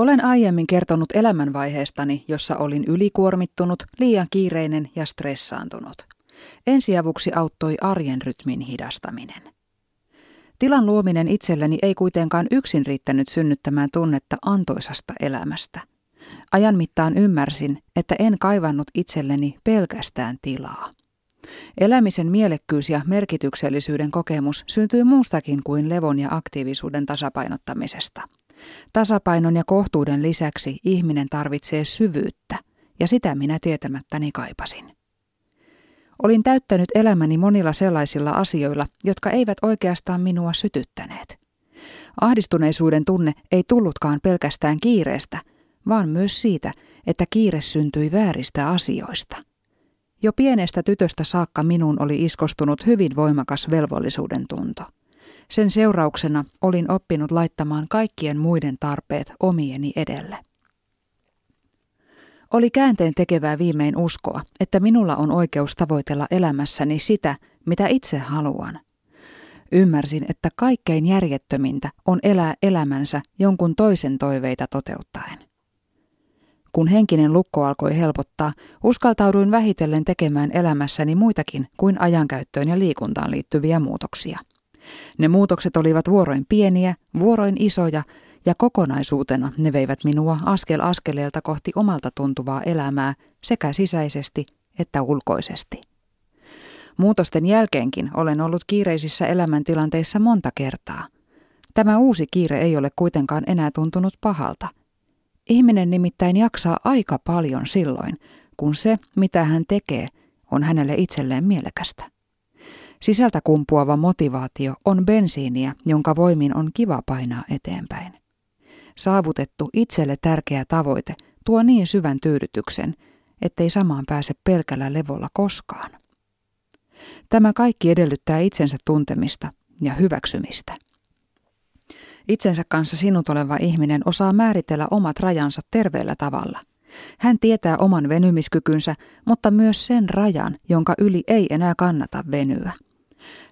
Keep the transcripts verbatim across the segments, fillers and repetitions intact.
Olen aiemmin kertonut elämänvaiheestani, jossa olin ylikuormittunut, liian kiireinen ja stressaantunut. Ensiavuksi auttoi arjen rytmin hidastaminen. Tilan luominen itselleni ei kuitenkaan yksin riittänyt synnyttämään tunnetta antoisasta elämästä. Ajan mittaan ymmärsin, että en kaivannut itselleni pelkästään tilaa. Elämisen mielekkyys ja merkityksellisyyden kokemus syntyy muustakin kuin levon ja aktiivisuuden tasapainottamisesta. Tasapainon ja kohtuuden lisäksi ihminen tarvitsee syvyyttä, ja sitä minä tietämättäni kaipasin. Olin täyttänyt elämäni monilla sellaisilla asioilla, jotka eivät oikeastaan minua sytyttäneet. Ahdistuneisuuden tunne ei tullutkaan pelkästään kiireestä, vaan myös siitä, että kiire syntyi vääristä asioista. Jo pienestä tytöstä saakka minuun oli iskostunut hyvin voimakas velvollisuuden tunto. Sen seurauksena olin oppinut laittamaan kaikkien muiden tarpeet omieni edelle. Oli käänteen tekevää viimein uskoa, että minulla on oikeus tavoitella elämässäni sitä, mitä itse haluan. Ymmärsin, että kaikkein järjettömintä on elää elämänsä jonkun toisen toiveita toteuttaen. Kun henkinen lukko alkoi helpottaa, uskaltauduin vähitellen tekemään elämässäni muitakin kuin ajankäyttöön ja liikuntaan liittyviä muutoksia. Ne muutokset olivat vuoroin pieniä, vuoroin isoja, ja kokonaisuutena ne veivät minua askel askeleelta kohti omalta tuntuvaa elämää sekä sisäisesti että ulkoisesti. Muutosten jälkeenkin olen ollut kiireisissä elämäntilanteissa monta kertaa. Tämä uusi kiire ei ole kuitenkaan enää tuntunut pahalta. Ihminen nimittäin jaksaa aika paljon silloin, kun se, mitä hän tekee, on hänelle itselleen mielekästä. Sisältä kumpuava motivaatio on bensiiniä, jonka voimin on kiva painaa eteenpäin. Saavutettu itselle tärkeä tavoite tuo niin syvän tyydytyksen, ettei samaan pääse pelkällä levolla koskaan. Tämä kaikki edellyttää itsensä tuntemista ja hyväksymistä. Itsensä kanssa sinut oleva ihminen osaa määritellä omat rajansa terveellä tavalla. Hän tietää oman venymiskykynsä, mutta myös sen rajan, jonka yli ei enää kannata venyä.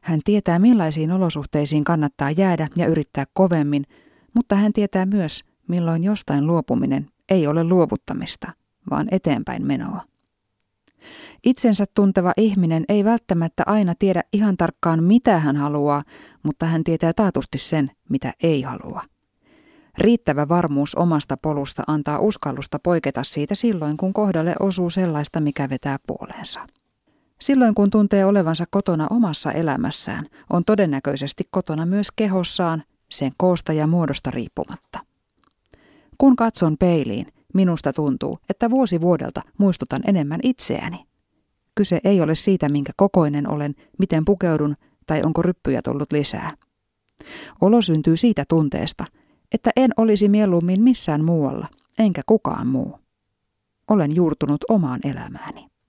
Hän tietää, millaisiin olosuhteisiin kannattaa jäädä ja yrittää kovemmin, mutta hän tietää myös, milloin jostain luopuminen ei ole luovuttamista, vaan eteenpäin menoa. Itsensä tunteva ihminen ei välttämättä aina tiedä ihan tarkkaan, mitä hän haluaa, mutta hän tietää taatusti sen, mitä ei halua. Riittävä varmuus omasta polusta antaa uskallusta poiketa siitä silloin, kun kohdalle osuu sellaista, mikä vetää puoleensa. Silloin, kun tuntee olevansa kotona omassa elämässään, on todennäköisesti kotona myös kehossaan, sen koosta ja muodosta riippumatta. Kun katson peiliin, minusta tuntuu, että vuosi vuodelta muistutan enemmän itseäni. Kyse ei ole siitä, minkä kokoinen olen, miten pukeudun tai onko ryppyjä tullut lisää. Olo syntyy siitä tunteesta, että en olisi mieluummin missään muualla, enkä kukaan muu. Olen juurtunut omaan elämääni.